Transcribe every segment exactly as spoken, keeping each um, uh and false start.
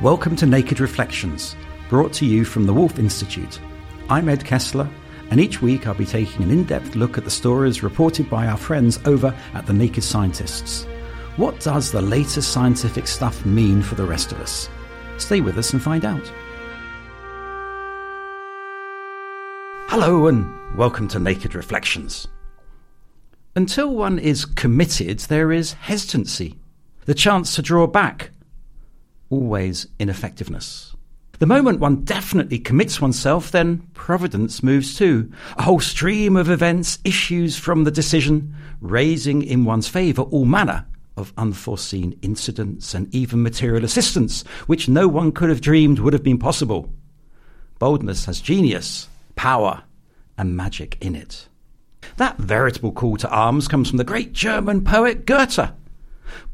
Welcome to Naked Reflections, brought to you from the Wolf Institute. I'm Ed Kessler, and each week I'll be taking an in-depth look at the stories reported by our friends over at the Naked Scientists. What does the latest scientific stuff mean for the rest of us? Stay with us and find out. Hello and welcome to Naked Reflections. Until one is committed, there is hesitancy, the chance to draw back, always ineffectiveness. The moment one definitely commits oneself, then providence moves too. A whole stream of events issues from the decision, raising in one's favour all manner of unforeseen incidents and even material assistance, which no one could have dreamed would have been possible. Boldness has genius, power, and magic in it. That veritable call to arms comes from the great German poet Goethe.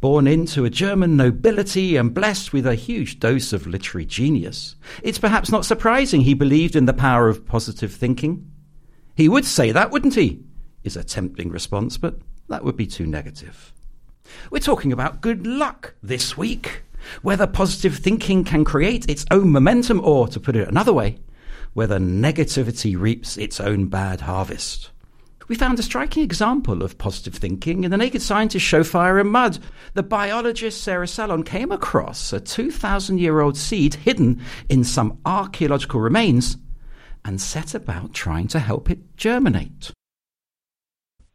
Born into a German nobility and blessed with a huge dose of literary genius, it's perhaps not surprising he believed in the power of positive thinking. He would say that, wouldn't he? Is a tempting response, but that would be too negative. We're talking about good luck this week, whether positive thinking can create its own momentum or, to put it another way, whether negativity reaps its own bad harvest. We found a striking example of positive thinking in the Naked Scientists show Fire and Mud. The biologist Sarah Sallon came across a two thousand year old seed hidden in some archaeological remains and set about trying to help it germinate.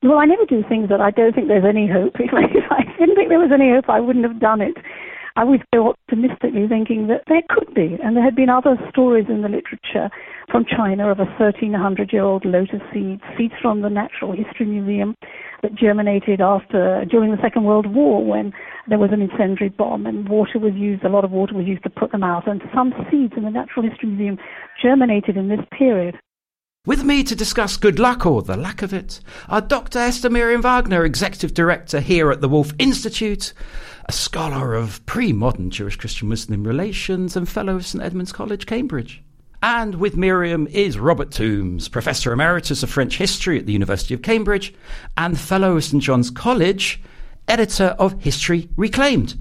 Well, I never do things that I don't think there's any hope. If I didn't think there was any hope, I wouldn't have done it. I was so optimistically thinking that there could be, and there had been other stories in the literature from China of a thirteen hundred year old lotus seed, seeds from the Natural History Museum that germinated after during the Second World War when there was an incendiary bomb and water was used, a lot of water was used to put them out, and some seeds in the Natural History Museum germinated in this period. With me to discuss good luck, or the lack of it, are Doctor Esther Miriam Wagner, Executive Director here at the Wolf Institute, a scholar of pre-modern Jewish-Christian-Muslim relations and fellow of St Edmund's College, Cambridge. And with Miriam is Robert Tombs, Professor Emeritus of French History at the University of Cambridge and fellow of St John's College, editor of History Reclaimed,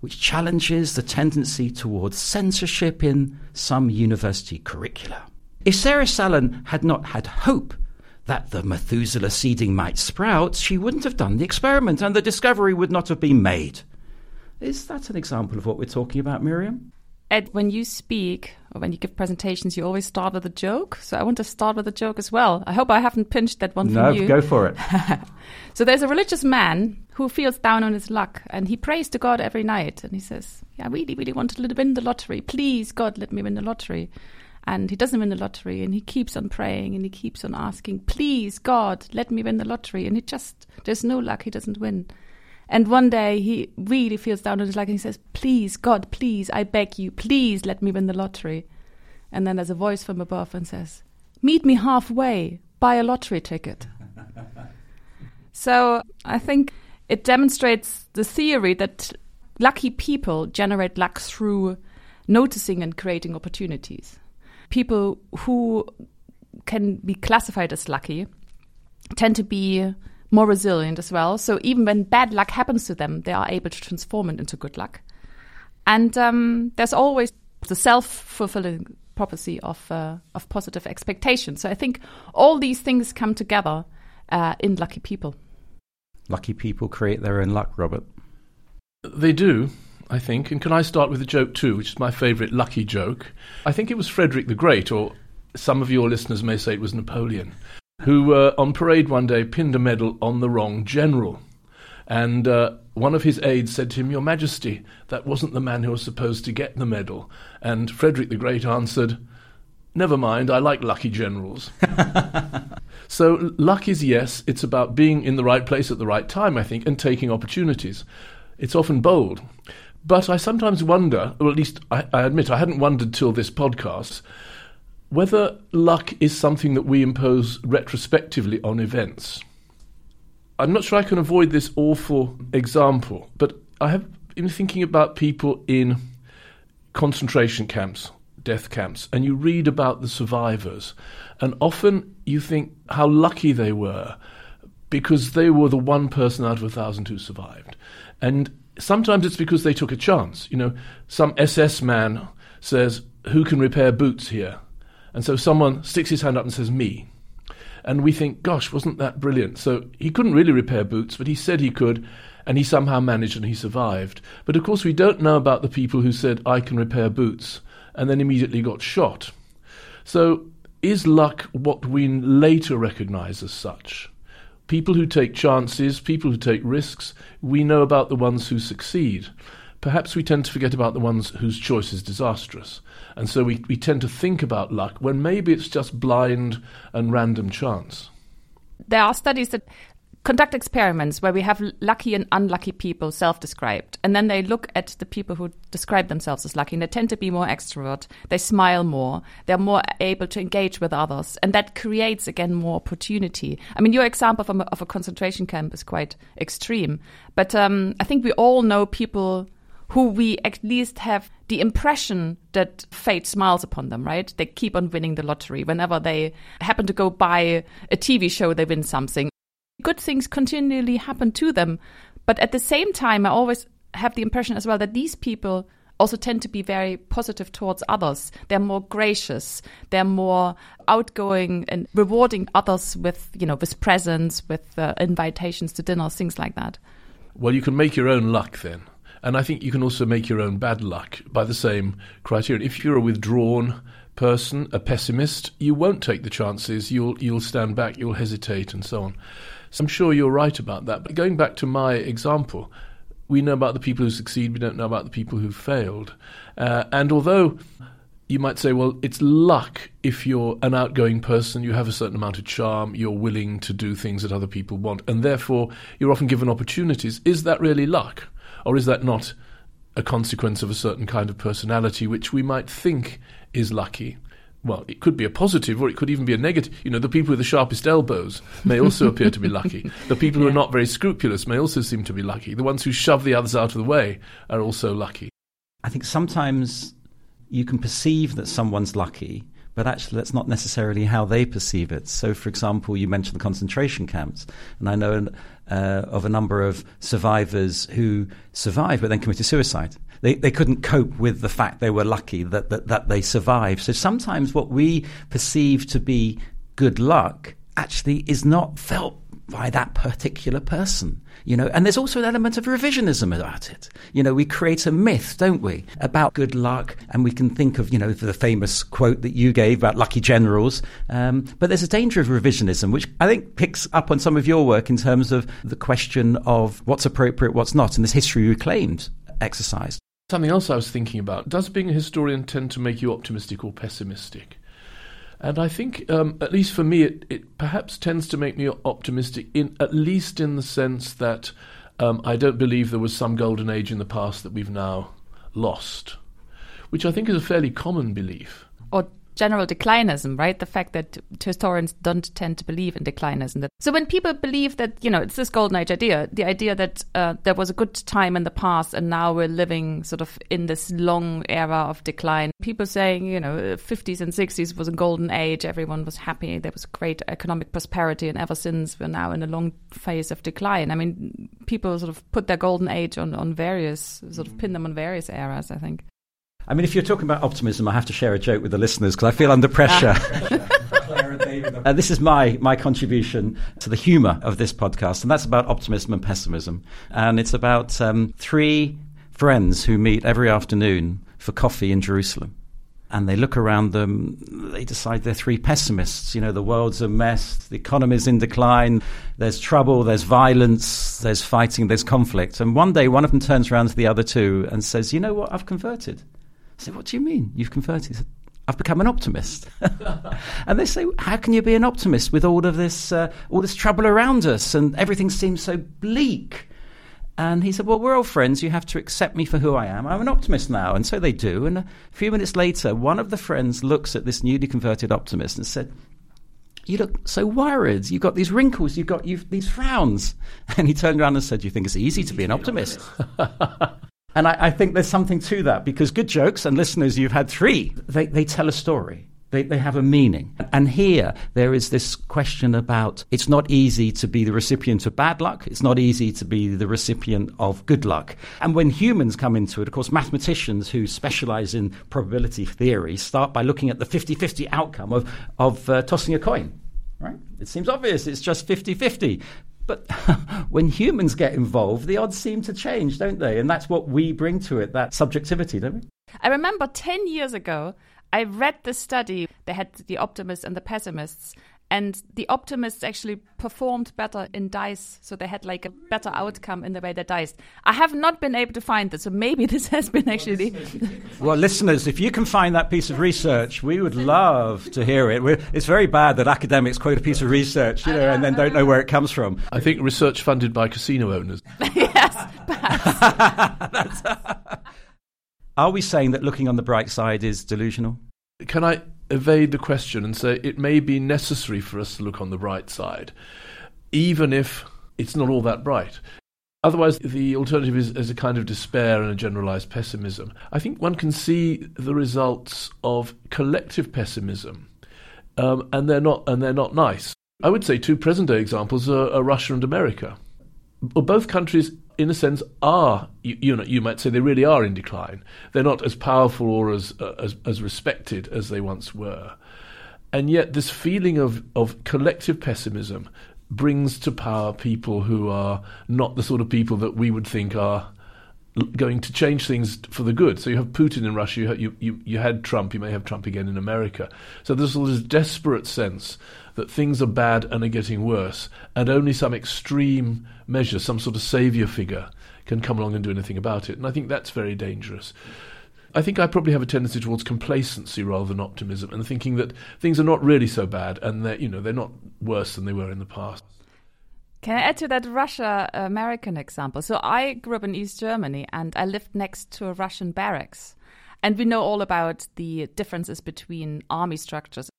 which challenges the tendency towards censorship in some university curricula. If Sarah Sallon had not had hope that the Methuselah seeding might sprout, she wouldn't have done the experiment and the discovery would not have been made. Is that an example of what we're talking about, Miriam? Ed, when you speak or when you give presentations, you always start with a joke. So I want to start with a joke as well. I hope I haven't pinched that one no, from you. No, go for it. So there's a religious man who feels down on his luck and he prays to God every night. And he says, yeah, I really, really want to win the lottery. Please, God, let me win the lottery. And he doesn't win the lottery, and he keeps on praying, and he keeps on asking, please, God, let me win the lottery. And he just, there's no luck, he doesn't win. And one day he really feels down on his luck, and he says, please, God, please, I beg you, please let me win the lottery. And then there's a voice from above and says, meet me halfway, buy a lottery ticket. So I think it demonstrates the theory that lucky people generate luck through noticing and creating opportunities. People who can be classified as lucky tend to be more resilient as well. So even when bad luck happens to them, they are able to transform it into good luck. And um, there's always the self-fulfilling prophecy of uh, of positive expectation. So I think all these things come together uh, in lucky people. Lucky people create their own luck, Robert. They do. I think. And can I start with a joke too, which is my favourite lucky joke? I think it was Frederick the Great, or some of your listeners may say it was Napoleon, who uh, on parade one day pinned a medal on the wrong general. And uh, one of his aides said to him, "Your Majesty, that wasn't the man who was supposed to get the medal." And Frederick the Great answered, "Never mind, I like lucky generals." So luck is, yes, it's about being in the right place at the right time, I think, and taking opportunities. It's often bold. But I sometimes wonder, or at least I, I admit I hadn't wondered till this podcast, whether luck is something that we impose retrospectively on events. I'm not sure I can avoid this awful example, but I have been thinking about people in concentration camps, death camps, and you read about the survivors, and often you think how lucky they were because they were the one person out of a thousand who survived. And sometimes it's because they took a chance. You know, some S S man says, "Who can repair boots here?" And so someone sticks his hand up and says, "Me." And we think, gosh, wasn't that brilliant? So he couldn't really repair boots, but he said he could, and he somehow managed and he survived. But of course we don't know about the people who said, "I can repair boots," and then immediately got shot. So is luck what we later recognise as such? People who take chances, people who take risks, we know about the ones who succeed. Perhaps we tend to forget about the ones whose choice is disastrous. And so we, we tend to think about luck when maybe it's just blind and random chance. There are studies that conduct experiments where we have lucky and unlucky people self-described. And then they look at the people who describe themselves as lucky. And they tend to be more extrovert. They smile more. They're more able to engage with others. And that creates, again, more opportunity. I mean, your example from, of a concentration camp is quite extreme. But um, I think we all know people who we at least have the impression that fate smiles upon them, right? They keep on winning the lottery. Whenever they happen to go by a T V show, they win something. Good things continually happen to them. But at the same time, I always have the impression as well that these people also tend to be very positive towards others. They're more gracious. They're more outgoing and rewarding others with, you know, with presents, with uh, invitations to dinners, things like that. Well, you can make your own luck then. And I think you can also make your own bad luck by the same criterion. If you're a withdrawn person, a pessimist, you won't take the chances. You'll you'll stand back, you'll hesitate and so on. So I'm sure you're right about that. But going back to my example, we know about the people who succeed. We don't know about the people who failed. Uh, and although you might say, well, it's luck if you're an outgoing person, you have a certain amount of charm, you're willing to do things that other people want, and therefore you're often given opportunities. Is that really luck? Or is that not a consequence of a certain kind of personality which we might think is lucky? Well, it could be a positive or it could even be a negative. You know, the people with the sharpest elbows may also appear to be lucky. The people yeah. who are not very scrupulous may also seem to be lucky. The ones who shove the others out of the way are also lucky. I think sometimes you can perceive that someone's lucky, but actually that's not necessarily how they perceive it. So, for example, you mentioned the concentration camps, and I know an, uh, of a number of survivors who survived but then committed suicide. They they couldn't cope with the fact they were lucky that, that, that they survived. So sometimes what we perceive to be good luck actually is not felt by that particular person, you know. And there's also an element of revisionism about it. You know, we create a myth, don't we, about good luck, and we can think of, you know, the famous quote that you gave about lucky generals. Um, but there's a danger of revisionism, which I think picks up on some of your work in terms of the question of what's appropriate, what's not, and this History Reclaimed exercise. Something else I was thinking about, does being a historian tend to make you optimistic or pessimistic? And I think, um, at least for me, it, it perhaps tends to make me optimistic, in at least in the sense that um, I don't believe there was some golden age in the past that we've now lost, which I think is a fairly common belief. Or general declinism, right? The fact that historians don't tend to believe in declinism. So when people believe that, you know, it's this golden age idea, the idea that uh, there was a good time in the past and now we're living sort of in this long era of decline. People saying, you know, fifties and sixties was a golden age. Everyone was happy. There was great economic prosperity. And ever since, we're now in a long phase of decline. I mean, people sort of put their golden age on, on various, sort of pin them on various eras, I think. I mean, if you're talking about optimism, I have to share a joke with the listeners because I feel under pressure. uh, this is my my contribution to the humour of this podcast, and that's about optimism and pessimism. And it's about um, three friends who meet every afternoon for coffee in Jerusalem. and they look around them, they decide they're three pessimists. You know, the world's a mess, the economy's in decline, there's trouble, there's violence, there's fighting, there's conflict. And one day, one of them turns around to the other two and says, you know what, I've converted. I said, what do you mean you've converted? He said, I've become an optimist. And they say, how can you be an optimist with all of this, uh, all this trouble around us, and everything seems so bleak? And he said, well, we're all friends. You have to accept me for who I am. I'm an optimist now. And so they do. And a few minutes later, one of the friends looks at this newly converted optimist and said, you look so worried. You've got these wrinkles. You've got you've, these frowns. And he turned around and said, you think it's easy to be an optimist? And I, I think there's something to that, because good jokes, and listeners, you've had three, they, they tell a story. They, they have a meaning. And here there is this question about it's not easy to be the recipient of bad luck. It's not easy to be the recipient of good luck. And when humans come into it, of course, mathematicians who specialize in probability theory start by looking at the fifty-fifty outcome of, of uh, tossing a coin, right? It seems obvious. It's just fifty-fifty. But when humans get involved, the odds seem to change, don't they? And that's what we bring to it, that subjectivity, don't we? I remember ten years ago, I read this study. They had the optimists and the pessimists. And the optimists actually performed better in dice. So they had like a better outcome in the way they diced. I have not been able to find this. So maybe this has been actually... Well, listeners, if you can find that piece of research, we would love to hear it. We're, it's very bad that academics quote a piece of research, you know, and then don't know where it comes from. I think research funded by casino owners. Yes, perhaps. Are we saying that looking on the bright side is delusional? Can I evade the question and say it may be necessary for us to look on the bright side, even if it's not all that bright? Otherwise, the alternative is, is a kind of despair and a generalized pessimism. I think one can see the results of collective pessimism, um, and they're not and they're not nice. I would say two present-day examples are, are Russia and America. Both countries, in a sense, are, you, you know, you might say they really are in decline. They're not as powerful or as, uh, as as respected as they once were. And yet this feeling of, of collective pessimism brings to power people who are not the sort of people that we would think are going to change things for the good. So you have Putin in Russia, you, you, you, you had Trump, you may have Trump again in America. So there's all this desperate sense that things are bad and are getting worse, and only some extreme measure, some sort of saviour figure, can come along and do anything about it. And I think that's very dangerous. I think I probably have a tendency towards complacency rather than optimism, and thinking that things are not really so bad, and they're, you know, they're not worse than they were in the past. Can I add to that Russia-American example? So I grew up in East Germany, and I lived next to a Russian barracks. And we know all about the differences between army structures.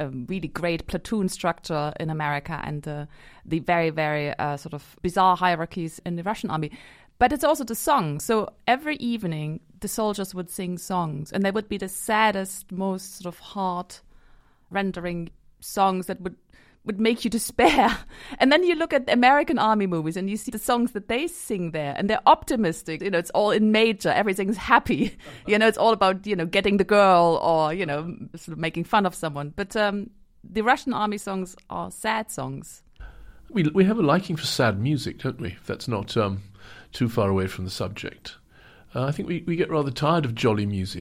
A really great platoon structure in America, and uh, the very, very uh, sort of bizarre hierarchies in the Russian army. But it's also the song. So every evening, the soldiers would sing songs, and they would be the saddest, most sort of hard rendering songs that would, would make you despair. And then you look at American army movies and you see the songs that they sing there, and they're optimistic. You know, it's all in major. Everything's happy. You know, it's all about, you know, getting the girl, or, you know, sort of making fun of someone. But um, the Russian army songs are sad songs. We we have a liking for sad music, don't we? That's not um, too far away from the subject. Uh, I think we, we get rather tired of jolly music.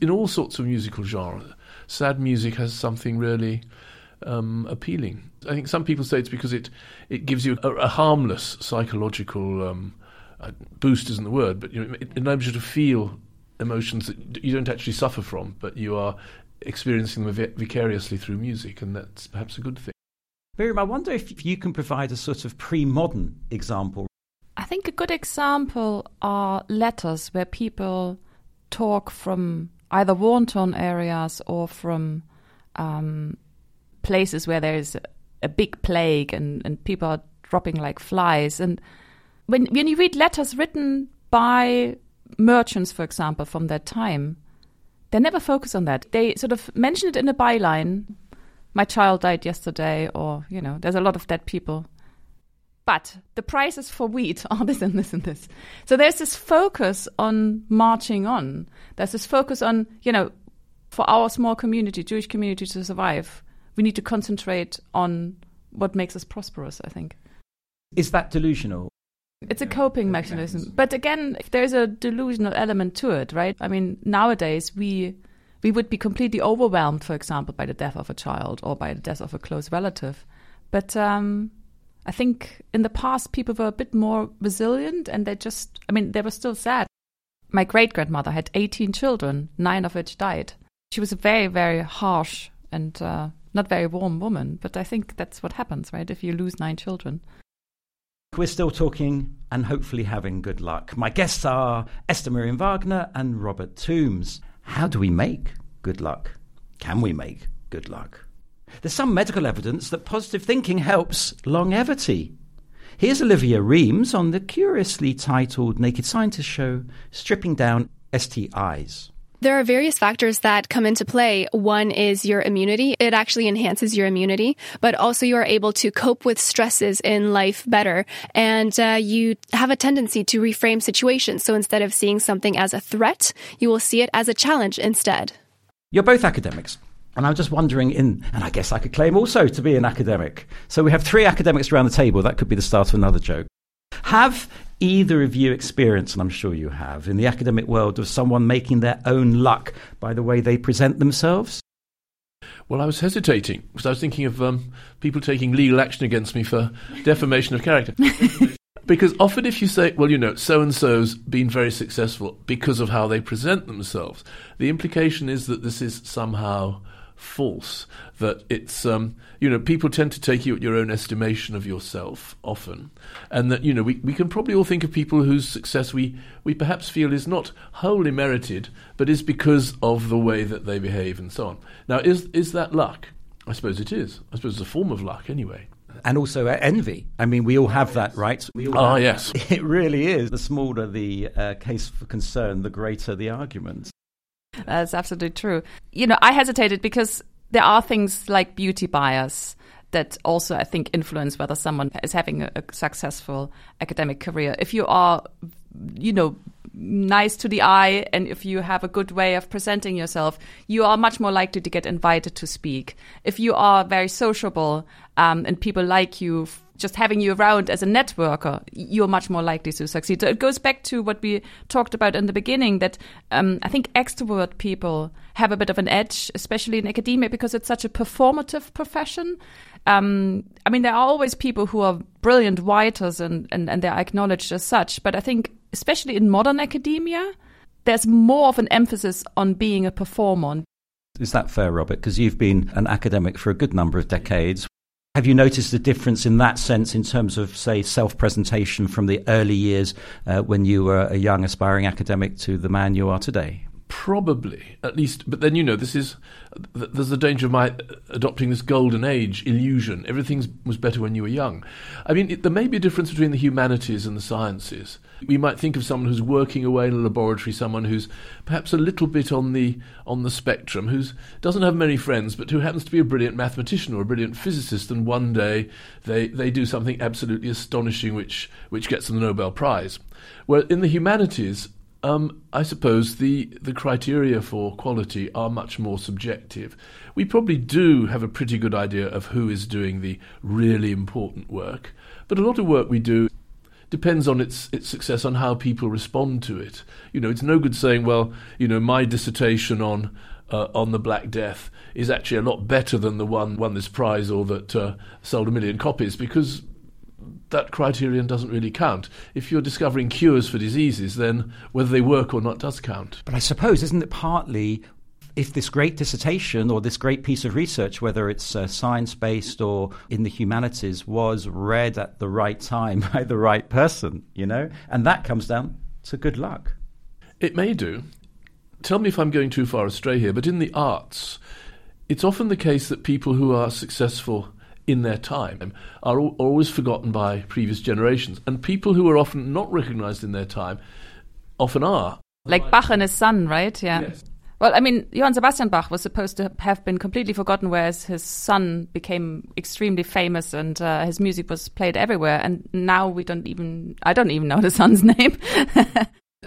In all sorts of musical genres, sad music has something really... Um, appealing. I think some people say it's because it, it gives you a, a harmless psychological um, uh, boost, isn't the word, but you know, it enables you to feel emotions that you don't actually suffer from, but you are experiencing them vic- vicariously through music, and that's perhaps a good thing. Miriam, I wonder if you can provide a sort of pre-modern example. I think a good example are letters where people talk from either war-torn areas or from... Um, places where there is a big plague and, and people are dropping like flies. And when when you read letters written by merchants, for example, from that time, they never focus on that. They sort of mention it in a byline. My child died yesterday, or, you know, there's a lot of dead people. But the prices for wheat are this and this and this. So there's this focus on marching on. There's this focus on, you know, for our small community, Jewish community, to survive, we need to concentrate on what makes us prosperous, I think. Is that delusional? It's a coping mechanism. But again, there's a delusional element to it, right? I mean, nowadays we We would be completely overwhelmed, for example, by the death of a child or by the death of a close relative. But um, I think in the past, people were a bit more resilient, and they just, I mean, they were still sad. My great-grandmother had eighteen children, nine of which died. She was a very, very harsh and uh, not very warm woman. But I think that's what happens, right, if you lose nine children. We're still talking and hopefully having good luck. My guests are Esther Miriam Wagner and Robert Tombs. How do we make good luck? Can we make good luck? There's some medical evidence that positive thinking helps longevity. Here's Olivia Reams on the curiously titled Naked Scientists show, Stripping Down S T Is. There are various factors that come into play. One is your immunity. It actually enhances your immunity, but also you are able to cope with stresses in life better. And uh, you have a tendency to reframe situations. So instead of seeing something as a threat, you will see it as a challenge instead. You're both academics. And I'm just wondering, in, and I guess I could claim also to be an academic. So we have three academics around the table. That could be the start of another joke. Have either of you experienced, and I'm sure you have, in the academic world of someone making their own luck by the way they present themselves? Well, I was hesitating because I was thinking of um, people taking legal action against me for defamation of character. Because often if you say, well, you know, so-and-so's been very successful because of how they present themselves, the implication is that this is somehow false, that it's, um, you know, people tend to take you at your own estimation of yourself often. And that, you know, we, we can probably all think of people whose success we, we perhaps feel is not wholly merited, but is because of the way that they behave and so on. Now, is is that luck? I suppose it is. I suppose it's a form of luck anyway. And also envy. I mean, we all have that, right? We all ah, yes. That. It really is. The smaller the uh, case for concern, the greater the argument. That's absolutely true. You know, I hesitated because there are things like beauty bias that also, I think, influence whether someone is having a, a successful academic career. If you are, you know, nice to the eye and if you have a good way of presenting yourself, you are much more likely to get invited to speak. If you are very sociable um, and people like you, just having you around as a networker, you're much more likely to succeed. So it goes back to what we talked about in the beginning, that um, I think extrovert people have a bit of an edge, especially in academia, because it's such a performative profession. Um, I mean, there are always people who are brilliant writers and, and, and they're acknowledged as such. But I think, especially in modern academia, there's more of an emphasis on being a performer. Is that fair, Robert? Because you've been an academic for a good number of decades. Have you noticed the difference in that sense in terms of, say, self-presentation from the early years uh, when you were a young aspiring academic to the man you are today? Probably, at least. But then, you know, this is there's the danger of my adopting this golden age illusion. Everything was better when you were young. I mean, it, there may be a difference between the humanities and the sciences. We might think of someone who's working away in a laboratory, someone who's perhaps a little bit on the on the spectrum, who doesn't have many friends, but who happens to be a brilliant mathematician or a brilliant physicist, and one day they, they do something absolutely astonishing which, which gets them the Nobel Prize. Well, in the humanities, um, I suppose the, the criteria for quality are much more subjective. We probably do have a pretty good idea of who is doing the really important work, but a lot of work we do depends on its its success, on how people respond to it. You know, it's no good saying, well, you know, my dissertation on uh, on the Black Death is actually a lot better than the one won this prize or that uh, sold a million copies, because that criterion doesn't really count. If you're discovering cures for diseases, then whether they work or not does count. But I suppose, isn't it partly, if this great dissertation or this great piece of research, whether it's uh, science-based or in the humanities, was read at the right time by the right person, you know? And that comes down to good luck. It may do. Tell me if I'm going too far astray here, but in the arts, it's often the case that people who are successful in their time are al- always forgotten by previous generations. And people who are often not recognised in their time often are. Like Bach and his son, right? Yeah. Yes. Well, I mean, Johann Sebastian Bach was supposed to have been completely forgotten, whereas his son became extremely famous and uh, his music was played everywhere. And now we don't even, I don't even know the son's name.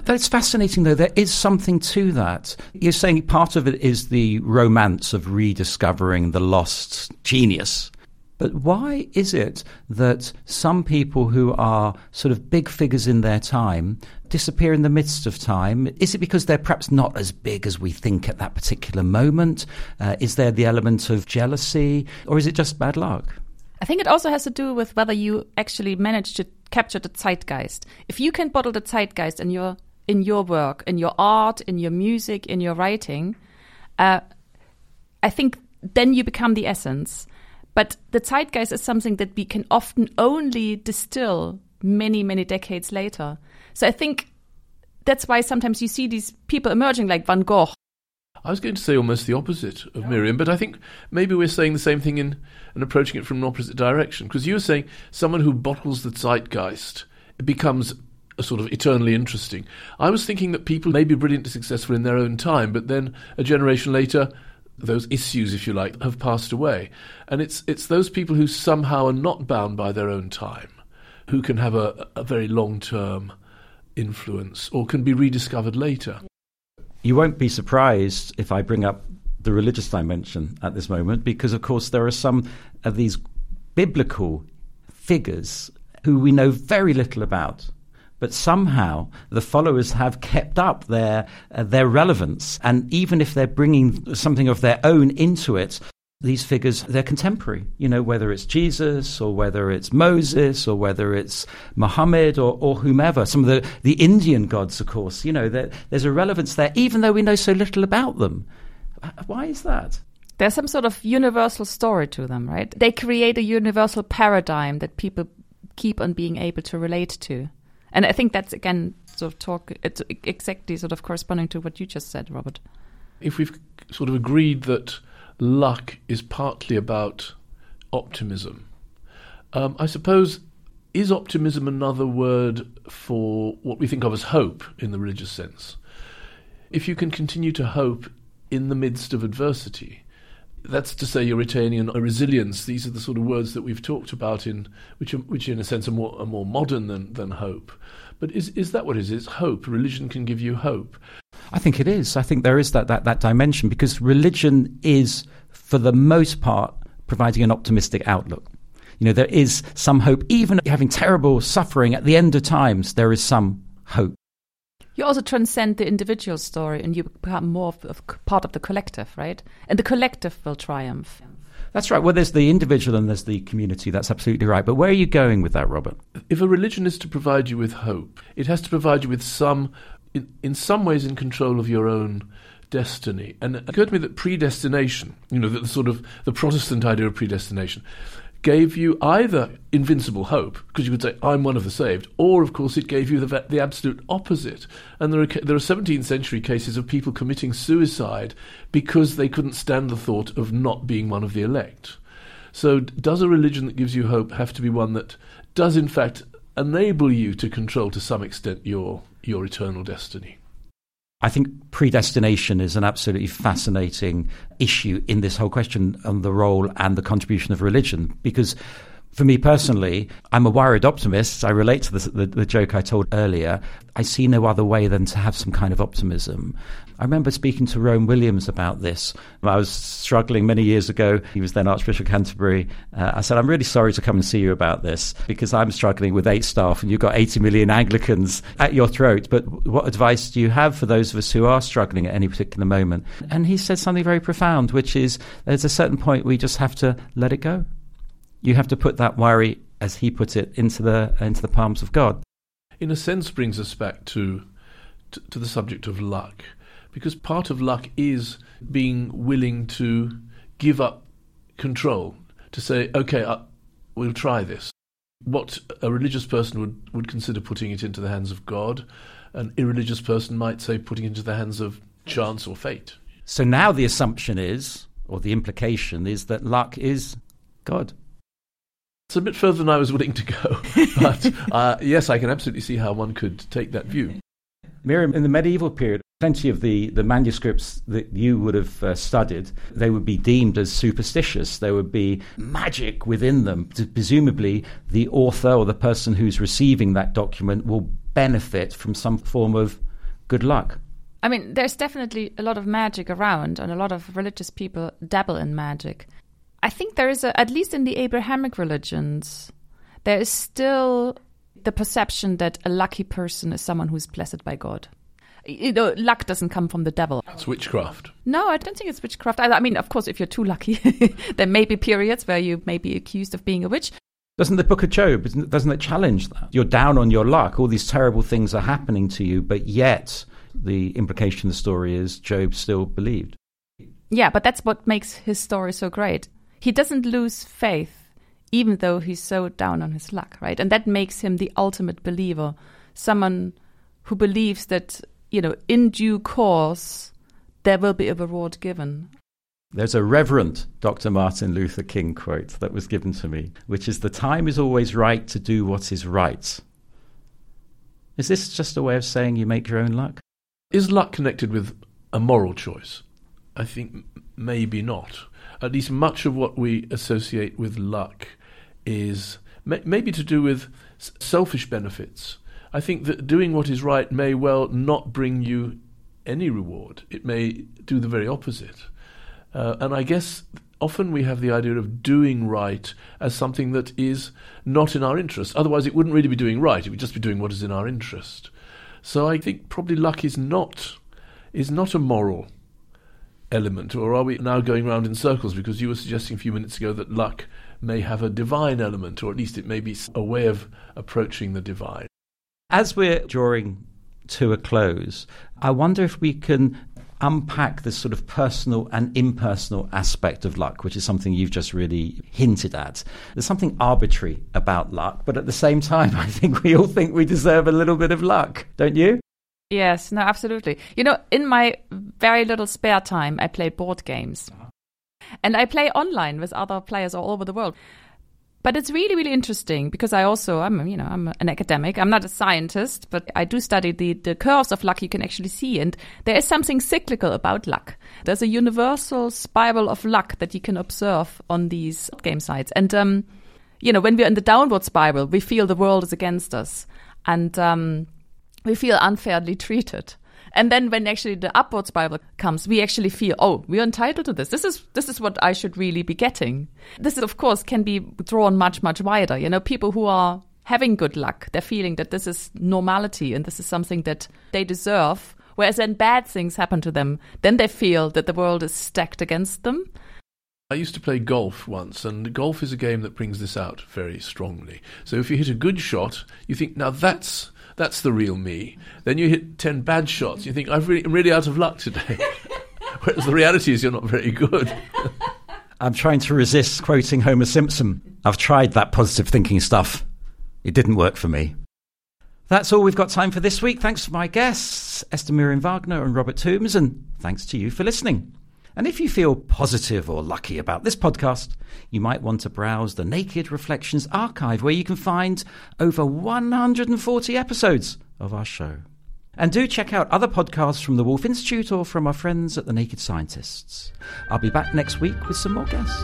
That's fascinating, though. There is something to that. You're saying part of it is the romance of rediscovering the lost genius. But why is it that some people who are sort of big figures in their time disappear in the midst of time? Is it because they're perhaps not as big as we think at that particular moment? Uh, is there the element of jealousy, or is it just bad luck? I think it also has to do with whether you actually manage to capture the zeitgeist. If you can bottle the zeitgeist in your in your work, in your art, in your music, in your writing, uh, I think then you become the essence. But the zeitgeist is something that we can often only distill many, many decades later. So I think that's why sometimes you see these people emerging like Van Gogh. I was going to say almost the opposite of Miriam, but I think maybe we're saying the same thing in, and approaching it from an opposite direction. Because you were saying someone who bottles the zeitgeist becomes a sort of eternally interesting. I was thinking that people may be brilliantly successful in their own time, but then a generation later, those issues, if you like, have passed away. And it's it's those people who somehow are not bound by their own time who can have a, a very long-term influence or can be rediscovered later. You won't be surprised if I bring up the religious dimension at this moment, because, of course, there are some of these biblical figures who we know very little about. But somehow the followers have kept up their uh, their relevance. And even if they're bringing something of their own into it, these figures, they're contemporary. You know, whether it's Jesus or whether it's Moses or whether it's Muhammad or, or whomever. Some of the, the Indian gods, of course, you know, there's a relevance there, even though we know so little about them. Why is that? There's some sort of universal story to them, right? They create a universal paradigm that people keep on being able to relate to. And I think that's, again, sort of talk, it's exactly sort of corresponding to what you just said, Robert. If we've sort of agreed that luck is partly about optimism, um, I suppose, is optimism another word for what we think of as hope in the religious sense? If you can continue to hope in the midst of adversity, that's to say you're retaining a resilience. These are the sort of words that we've talked about, in which, which in a sense, are more, are more modern than, than hope. But is is that what it is? It's hope. Religion can give you hope. I think it is. I think there is that, that, that dimension, because religion is, for the most part, providing an optimistic outlook. You know, there is some hope. Even having terrible suffering at the end of times, there is some hope. You also transcend the individual story and you become more of, of part of the collective, right? And the collective will triumph. That's right. Well, there's the individual and there's the community. That's absolutely right. But where are you going with that, Robert? If a religion is to provide you with hope, it has to provide you with some, in, in some ways, in control of your own destiny. And it occurred to me that predestination, you know, the, the sort of the Protestant idea of predestination, gave you either invincible hope, because you could say, I'm one of the saved, or, of course, it gave you the, the absolute opposite. And there are, there are seventeenth century cases of people committing suicide because they couldn't stand the thought of not being one of the elect. So does a religion that gives you hope have to be one that does, in fact, enable you to control to some extent your your eternal destiny? I think predestination is an absolutely fascinating issue in this whole question on the role and the contribution of religion. Because for me personally, I'm a worried optimist. I relate to the, the, the joke I told earlier. I see no other way than to have some kind of optimism. I remember speaking to Rowan Williams about this. I was struggling many years ago. He was then Archbishop of Canterbury. Uh, I said, I'm really sorry to come and see you about this because I'm struggling with eight staff and you've got eighty million Anglicans at your throat. But what advice do you have for those of us who are struggling at any particular moment? And he said something very profound, which is there's a certain point we just have to let it go. You have to put that worry, as he put it, into the into the palms of God. In a sense, brings us back to, to to the subject of luck, because part of luck is being willing to give up control, to say, okay, I, we'll try this. What a religious person would, would consider putting it into the hands of God, an irreligious person might say putting it into the hands of chance or fate. So now the assumption is, or the implication is, that luck is God. It's a bit further than I was willing to go, but uh, yes, I can absolutely see how one could take that view. Miriam, in the medieval period, plenty of the, the manuscripts that you would have uh, studied, they would be deemed as superstitious. There would be magic within them. Presumably, the author or the person who's receiving that document will benefit from some form of good luck. I mean, there's definitely a lot of magic around, and a lot of religious people dabble in magic. I think there is, a, at least in the Abrahamic religions, there is still the perception that a lucky person is someone who's blessed by God. You know, luck doesn't come from the devil. It's witchcraft. No, I don't think it's witchcraft. I, I mean, of course, if you're too lucky, there may be periods where you may be accused of being a witch. Doesn't the Book of Job, doesn't it challenge that? You're down on your luck. All these terrible things are happening to you, but yet the implication of the story is Job still believed. Yeah, but that's what makes his story so great. He doesn't lose faith, even though he's so down on his luck, right? And that makes him the ultimate believer, someone who believes that, you know, in due course, there will be a reward given. There's a Reverend Doctor Martin Luther King quote that was given to me, which is, "The time is always right to do what is right." Is this just a way of saying you make your own luck? Is luck connected with a moral choice? I think maybe not. At least much of what we associate with luck is may- maybe to do with s- selfish benefits. I think that doing what is right may well not bring you any reward. It may do the very opposite. Uh, and I guess often we have the idea of doing right as something that is not in our interest. Otherwise, it wouldn't really be doing right. It would just be doing what is in our interest. So I think probably luck is not is not a moral element. Or are we now going round in circles? Because you were suggesting a few minutes ago that luck may have a divine element, or at least it may be a way of approaching the divine. As we're drawing to a close, I wonder if we can unpack this sort of personal and impersonal aspect of luck, which is something you've just really hinted at. There's something arbitrary about luck, but at the same time, I think we all think we deserve a little bit of luck, don't you? Yes, no, absolutely. You know, in my very little spare time, I play board games. And I play online with other players all over the world. But it's really, really interesting because I also, I'm, you know, I'm an academic. I'm not a scientist, but I do study the, the curves of luck you can actually see. And there is something cyclical about luck. There's a universal spiral of luck that you can observe on these game sites. And, um, you know, when we're in the downward spiral, we feel the world is against us and um, we feel unfairly treated. And then when actually the upward spiral comes, we actually feel, oh, we're entitled to this. This is this is what I should really be getting. This, is, of course, can be drawn much, much wider. You know, people who are having good luck, they're feeling that this is normality and this is something that they deserve. Whereas then bad things happen to them, then they feel that the world is stacked against them. I used to play golf once, and golf is a game that brings this out very strongly. So if you hit a good shot, you think, now that's... that's the real me. Then you hit ten bad shots. You think, I'm really, I'm really out of luck today. Whereas the reality is you're not very good. I'm trying to resist quoting Homer Simpson. I've tried that positive thinking stuff. It didn't work for me. That's all we've got time for this week. Thanks to my guests, Esther Miriam Wagner and Robert Tombs, and thanks to you for listening. And if you feel positive or lucky about this podcast, you might want to browse the Naked Reflections archive, where you can find over one hundred forty episodes of our show. And do check out other podcasts from the Wolf Institute or from our friends at the Naked Scientists. I'll be back next week with some more guests.